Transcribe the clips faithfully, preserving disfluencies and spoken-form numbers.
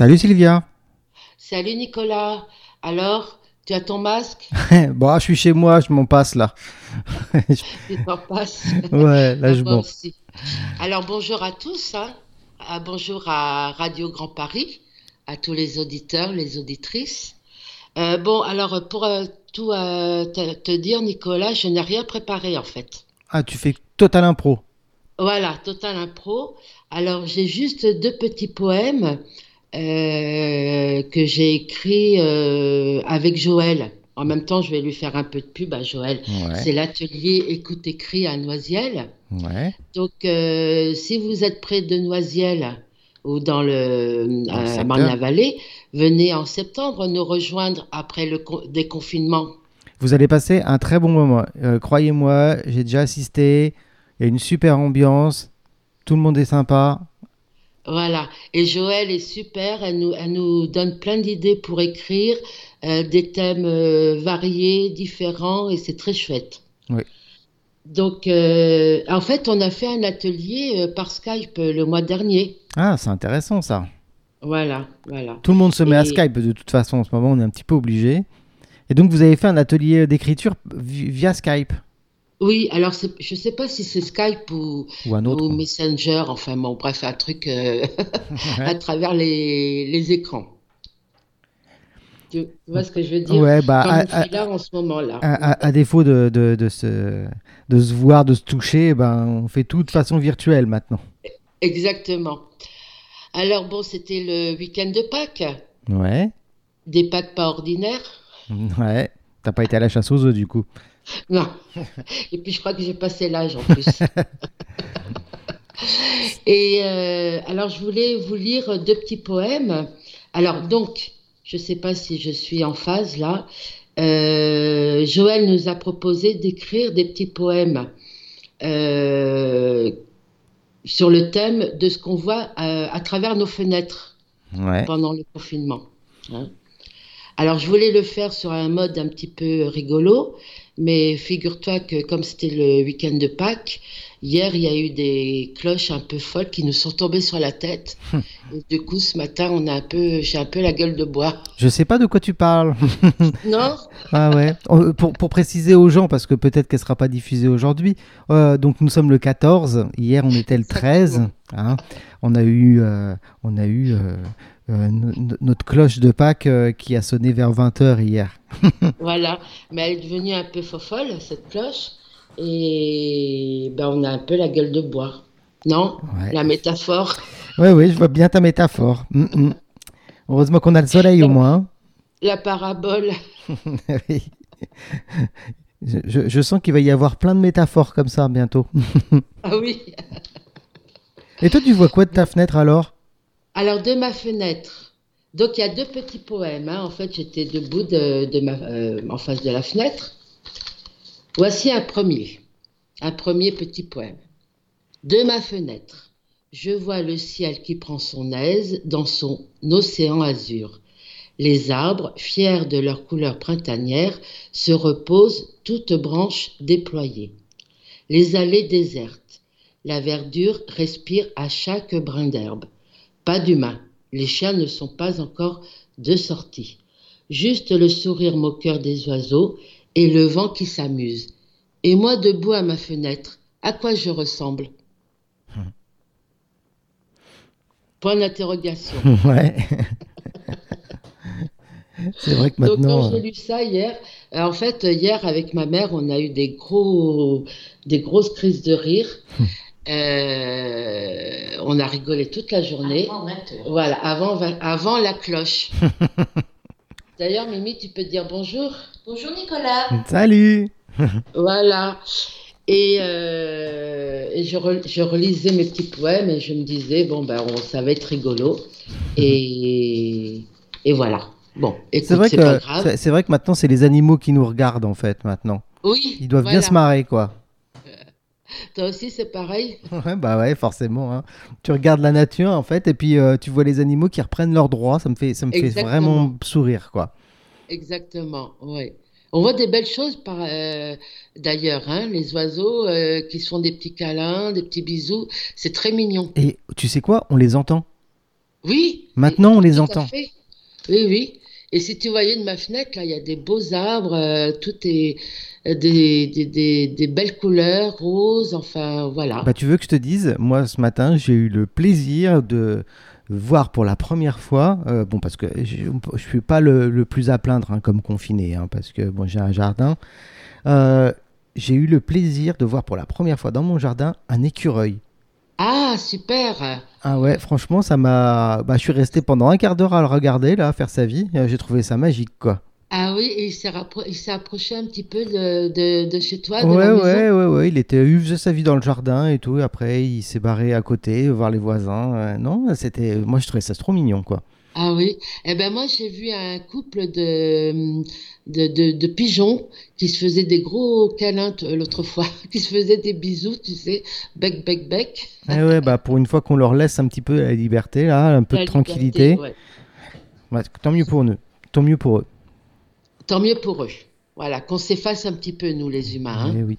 Salut Sylvia. Salut Nicolas. Alors, tu as ton masque? Bah, je suis chez moi, je m'en passe là. Tu t'en passes? Ouais, là je m'en passe. Alors, bonjour à tous. Hein. Ah, bonjour à Radio Grand Paris, à tous les auditeurs, les auditrices. Euh, bon, alors, pour euh, tout euh, te, te dire, Nicolas, je n'ai rien préparé en fait. Ah, tu fais total impro? Voilà, total impro. Alors, j'ai juste deux petits poèmes. Euh, que j'ai écrit euh, avec Joël. En même temps, je vais lui faire un peu de pub à Joël. Ouais. C'est l'atelier Écoute-Écrit à Noisiel. Ouais. Donc, euh, si vous êtes près de Noisiel ou dans le euh, Marne-la-Vallée, venez en septembre nous rejoindre après le co- déconfinement. Vous allez passer un très bon moment. Euh, croyez-moi, j'ai déjà assisté. Il y a une super ambiance. Tout le monde est sympa. Voilà, et Joëlle est super, elle nous, elle nous donne plein d'idées pour écrire, euh, des thèmes euh, variés, différents, et c'est très chouette. Oui. Donc, euh, en fait, on a fait un atelier euh, par Skype euh, le mois dernier. Ah, c'est intéressant ça. Voilà, voilà. Tout le monde se met et... à Skype de toute façon, en ce moment, on est un petit peu obligé. Et donc, vous avez fait un atelier d'écriture via Skype? Oui, alors c'est, je ne sais pas si c'est Skype ou, ou, un autre, ou Messenger, enfin bon, bref, un truc euh, ouais. à travers les, les écrans. Tu, tu vois ce que je veux dire? Ouais, bah, quand à, je suis là à, en ce moment-là. À, à, à défaut de, de, de, se, de se voir, de se toucher, ben, on fait tout de façon virtuelle maintenant. Exactement. Alors bon, c'était le week-end de Pâques. Ouais. Des Pâques pas ordinaires. Ouais. T'as pas été à la chasse aux œufs du coup? Non. Et puis je crois que j'ai passé l'âge en plus. Et euh, alors je voulais vous lire deux petits poèmes. Alors donc, je ne sais pas si je suis en phase là. Euh, Joël nous a proposé d'écrire des petits poèmes euh, sur le thème de ce qu'on voit à, à travers nos fenêtres ouais. pendant le confinement. Hein. Alors, je voulais le faire sur un mode un petit peu rigolo, mais figure-toi que comme c'était le week-end de Pâques, hier, il y a eu des cloches un peu folles qui nous sont tombées sur la tête. Et du coup, ce matin, on a un peu, j'ai un peu la gueule de bois. Je ne sais pas de quoi tu parles. Non. Ah ouais. Pour, pour préciser aux gens, parce que peut-être qu'elle ne sera pas diffusée aujourd'hui, euh, donc nous sommes le quatorze, hier on était le treize, hein. On a eu... Euh, on a eu euh, Euh, notre cloche de Pâques euh, qui a sonné vers vingt heures hier. Voilà, mais elle est devenue un peu fofolle, cette cloche, et ben, on a un peu la gueule de bois, non ouais. La métaphore. Oui, oui, je vois bien ta métaphore. Mm-mm. Heureusement qu'on a le soleil au moins. La parabole. Oui. je, je sens qu'il va y avoir plein de métaphores comme ça bientôt. Ah oui. Et toi, tu vois quoi de ta fenêtre alors ? Alors, de ma fenêtre, donc il y a deux petits poèmes. Hein. En fait, j'étais debout de, de ma, euh, en face de la fenêtre. Voici un premier, un premier petit poème. De ma fenêtre, je vois le ciel qui prend son aise dans son océan azur. Les arbres, fiers de leur couleur printanière, se reposent toutes branches déployées. Les allées désertes, la verdure respire à chaque brin d'herbe. Pas d'humains, les chiens ne sont pas encore de sortie. Juste le sourire moqueur des oiseaux et le vent qui s'amuse. Et moi debout à ma fenêtre, à quoi je ressemble ? Hum. Point d'interrogation. Ouais. C'est vrai que maintenant... Donc quand j'ai lu ça hier, en fait hier avec ma mère, on a eu des, gros, des grosses crises de rire. Hum. Euh, on a rigolé toute la journée. Avant vingt heures. Voilà, avant, avant la cloche. D'ailleurs, Mimi, tu peux dire bonjour. Bonjour, Nicolas. Salut. Voilà. Et, euh, et je, re, je relisais mes petits poèmes et je me disais, bon, ben, on, ça va être rigolo. Et, et voilà. Bon, écoute, c'est, vrai c'est que, pas grave. C'est, c'est vrai que maintenant, c'est les animaux qui nous regardent, en fait, maintenant. Oui. Ils doivent voilà. bien se marrer, quoi. Toi aussi, c'est pareil? Ouais, bah ouais, forcément. Hein. Tu regardes la nature, en fait, et puis euh, tu vois les animaux qui reprennent leurs droits. Ça me fait, ça me fait vraiment sourire, quoi. Exactement, oui. On voit des belles choses, par, euh, d'ailleurs. Hein, les oiseaux euh, qui se font des petits câlins, des petits bisous. C'est très mignon. Et tu sais quoi? On les entend. Oui. Maintenant, on les entend. Oui, oui. Et si tu voyais de ma fenêtre, là, il y a des beaux arbres, euh, tout est des, des, des, des belles couleurs, roses, enfin, voilà. Bah, tu veux que je te dise, moi, ce matin, j'ai eu le plaisir de voir pour la première fois, euh, bon, parce que je ne suis pas le, le plus à plaindre, hein, comme confiné, hein, parce que bon, j'ai un jardin. Euh, j'ai eu le plaisir de voir pour la première fois dans mon jardin un écureuil. Ah, super! Ah ouais, franchement, ça m'a. Bah, je suis resté pendant un quart d'heure à le regarder, là, à faire sa vie. J'ai trouvé ça magique, quoi. Ah oui, et il s'est, rappro... il s'est approché un petit peu de, de, de chez toi, de ouais, la maison. Ouais, ouais, ouais, il était, il faisait sa vie dans le jardin et tout. Après, il s'est barré à côté, voir les voisins. Euh, non, c'était. Moi, je trouvais ça trop mignon, quoi. Ah oui, eh ben moi j'ai vu un couple de, de, de, de pigeons qui se faisaient des gros câlins l'autre fois, qui se faisaient des bisous, tu sais, bec, bec, bec. Eh ouais, bah pour une fois qu'on leur laisse un petit peu la liberté, là, un peu la de tranquillité, liberté, ouais. Bah, tant mieux pour nous, tant mieux pour eux. Tant mieux pour eux, voilà, qu'on s'efface un petit peu nous les humains. Eh hein. Oui.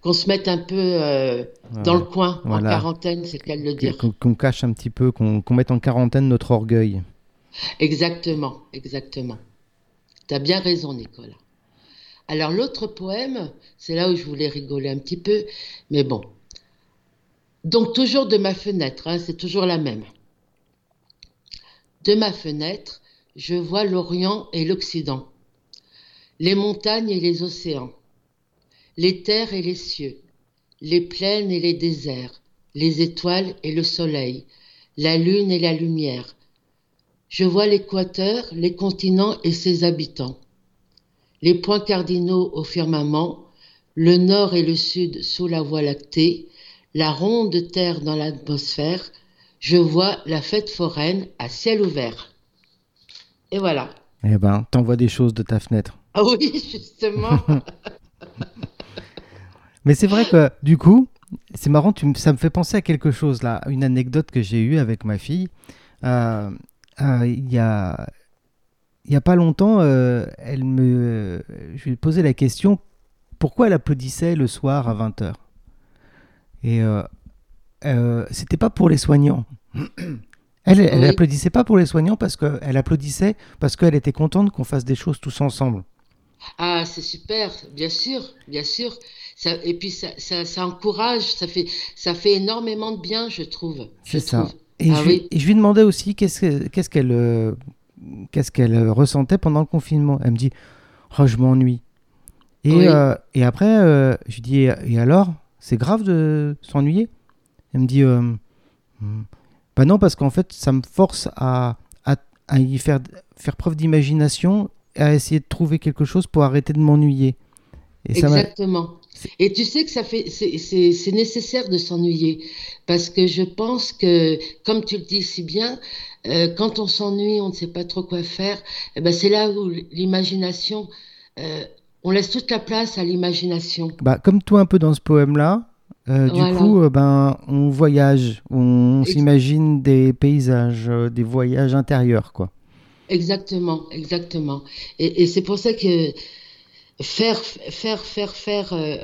Qu'on se mette un peu euh, dans ouais, le coin, voilà. En quarantaine, c'est le cas de le dire. Qu'on, qu'on cache un petit peu, qu'on, qu'on mette en quarantaine notre orgueil. Exactement, exactement. Tu as bien raison, Nicolas. Alors, l'autre poème, c'est là où je voulais rigoler un petit peu, mais bon. Donc, toujours de ma fenêtre, hein, c'est toujours la même. De ma fenêtre, je vois l'Orient et l'Occident, les montagnes et les océans. Les terres et les cieux, les plaines et les déserts, les étoiles et le soleil, la lune et la lumière. Je vois l'équateur, les continents et ses habitants. Les points cardinaux au firmament, le nord et le sud sous la voie lactée, la ronde terre dans l'atmosphère. Je vois la fête foraine à ciel ouvert. Et voilà. Eh ben, t'envoies des choses de ta fenêtre. Ah oui, justement. Mais c'est vrai que du coup, c'est marrant, tu m- ça me fait penser à quelque chose là, une anecdote que j'ai eue avec ma fille. Euh, euh, y a, y a pas longtemps, euh, elle me, euh, je lui ai posé la question pourquoi elle applaudissait le soir à vingt heures. Et euh, euh, c'était pas pour les soignants. Elle, elle oui. applaudissait pas pour les soignants parce que elle applaudissait parce qu'elle était contente qu'on fasse des choses tous ensemble. Ah, c'est super, bien sûr, bien sûr. Ça, et puis ça, ça, ça encourage, ça fait, ça fait énormément de bien, je trouve. C'est je ça. Trouve. Et, ah, je, oui. et je lui demandais aussi qu'est-ce, que, qu'est-ce, qu'elle, euh, qu'est-ce qu'elle ressentait pendant le confinement. Elle me dit oh, je m'ennuie. Et, oui. euh, et après, euh, je lui dis et alors, c'est grave de s'ennuyer? Elle me dit euh, bah non, parce qu'en fait, ça me force à, à, à y faire, faire preuve d'imagination. À essayer de trouver quelque chose pour arrêter de m'ennuyer. Et ça Exactement. M'a... Et tu sais que ça fait, c'est, c'est, c'est nécessaire de s'ennuyer parce que je pense que, comme tu le dis si bien, euh, quand on s'ennuie, on ne sait pas trop quoi faire. Et ben c'est là où l'imagination, euh, on laisse toute la place à l'imagination. Bah comme toi un peu dans ce poème-là, euh, voilà. Du coup, euh, ben on voyage, on Exactement. S'imagine des paysages, euh, des voyages intérieurs, quoi. Exactement, exactement. Et, et c'est pour ça que faire, faire, faire, faire euh,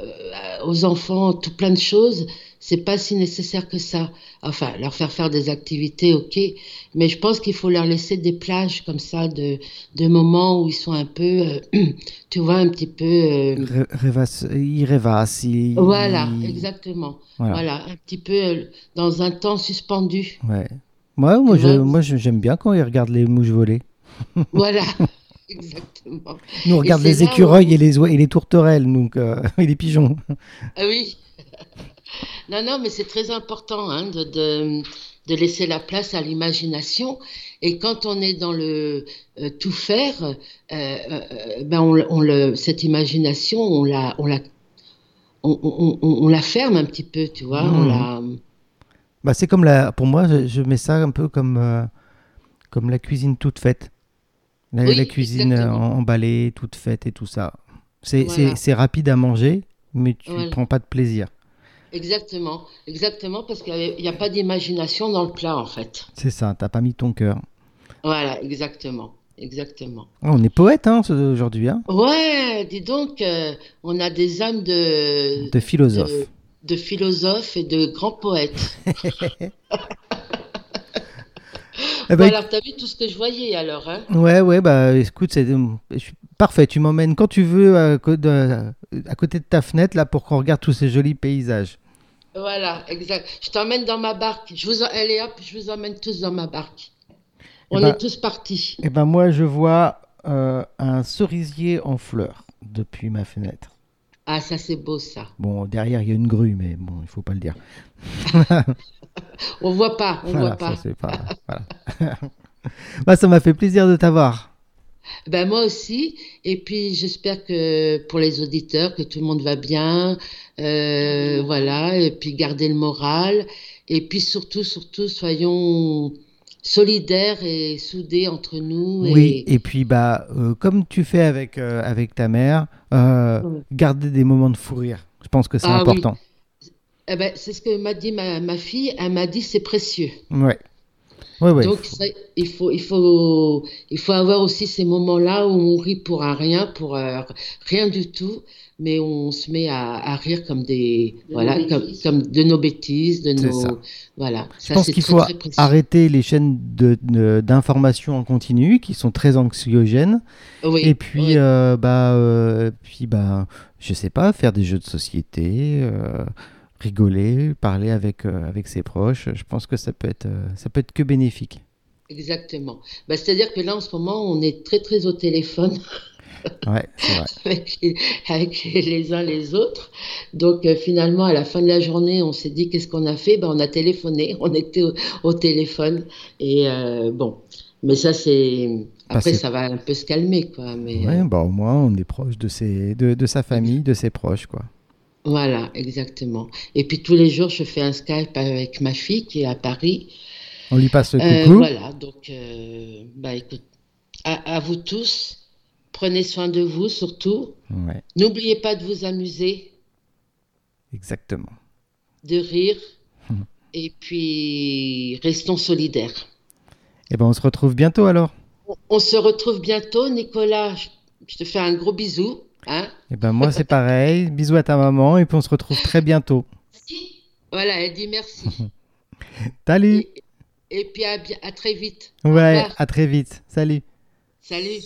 aux enfants tout plein de choses, c'est pas si nécessaire que ça. Enfin, leur faire faire des activités, ok, mais je pense qu'il faut leur laisser des plages comme ça, de, de moments où ils sont un peu, euh, tu vois, un petit peu... Euh... Révasse, ils rêvassent. Ils... Voilà, exactement. Voilà. voilà, un petit peu euh, dans un temps suspendu. Ouais. Ouais, moi, je, moi, j'aime bien quand ils regardent les mouches voler. Voilà, exactement. Nous, on regarde les écureuils où... et, les, et les tourterelles, donc, euh, et les pigeons. Ah oui. Non, non, mais c'est très important hein, de, de, de laisser la place à l'imagination. Et quand on est dans le euh, tout faire, euh, euh, ben on, on le, cette imagination, on la, on, la, on, on, on, on la ferme un petit peu, tu vois. Mmh. On la... Bah c'est comme la, pour moi, je, je mets ça un peu comme, euh, comme la cuisine toute faite. La, oui, la cuisine exactement. Emballée, toute faite et tout ça. C'est, voilà. c'est, c'est rapide à manger, mais tu ne voilà. prends pas de plaisir. Exactement, exactement parce qu'il n'y a, a pas d'imagination dans le plat en fait. C'est ça, tu n'as pas mis ton cœur. Voilà, exactement. Exactement. Oh, on est poète hein, aujourd'hui. Hein. Ouais, dis donc, euh, on a des âmes de... De philosophes. De... de philosophes et de grands poètes. Eh ben, alors, tu as vu tout ce que je voyais alors. Hein ouais, ouais, bah écoute, c'est parfait. Tu m'emmènes quand tu veux à, à côté de ta fenêtre là pour qu'on regarde tous ces jolis paysages. Voilà, exact. Je t'emmène dans ma barque. Je vous en... Allez hop, je vous emmène tous dans ma barque. On eh ben, est tous partis. Eh ben moi, je vois euh, un cerisier en fleurs depuis ma fenêtre. Ah, ça, c'est beau, ça. Bon, derrière, il y a une grue, mais bon, il ne faut pas le dire. on ne voit pas, on ne voilà, voit pas. Ça, c'est pas voilà. bah, ça m'a fait plaisir de t'avoir. Ben, moi aussi. Et puis, j'espère que pour les auditeurs, que tout le monde va bien. Euh, voilà. Et puis, gardez le moral. Et puis, surtout, surtout, soyons solidaires et soudés entre nous. Et... Oui, et puis, bah, euh, comme tu fais avec, euh, avec ta mère... Euh, oui. Garder des moments de fou rire, je pense que c'est ah, important. Oui. Eh ben, c'est ce que m'a dit ma, ma fille, elle m'a dit c'est précieux. Ouais. Ouais, ouais, donc il faut... Ça, il, faut, il, faut, il faut avoir aussi ces moments-là où on rit pour un rien, pour un, rien du tout, mais on se met à, à rire comme, des, de voilà, comme, comme de nos bêtises. De nos, ça. Voilà, je ça, pense c'est qu'il très, faut très précieux. Arrêter les chaînes de, de, d'information en continu qui sont très anxiogènes. Oui, et puis, oui. euh, bah, euh, puis bah, je ne sais pas, faire des jeux de société... Euh... rigoler, parler avec, euh, avec ses proches, je pense que ça peut être, euh, ça peut être que bénéfique. Exactement. Bah, c'est-à-dire que là, en ce moment, on est très, très au téléphone. Ouais, c'est vrai. avec, avec les uns les autres. Donc, euh, finalement, à la fin de la journée, on s'est dit, qu'est-ce qu'on a fait ? Bah, on a téléphoné, on était au, au téléphone. Et euh, bon, mais ça, c'est... Après, bah, ça va un peu se calmer, quoi. Mais... Ouais, bah, au moins, on est proche de, ses... de, de sa famille, de ses proches, quoi. Voilà, exactement. Et puis tous les jours, je fais un Skype avec ma fille qui est à Paris. On lui passe le coucou. Euh, voilà, donc, euh, bah, écoute, à, à vous tous, prenez soin de vous surtout. Ouais. N'oubliez pas de vous amuser. Exactement. De rire. Hum. Et puis, restons solidaires. Eh bien, on se retrouve bientôt alors. On, on se retrouve bientôt, Nicolas. Je, je te fais un gros bisou. Hein et ben moi c'est pareil, bisous à ta maman et puis on se retrouve très bientôt. Merci. Voilà, elle dit merci. Salut. Et, et puis à, à très vite. Ouais, à très vite. Salut. Salut.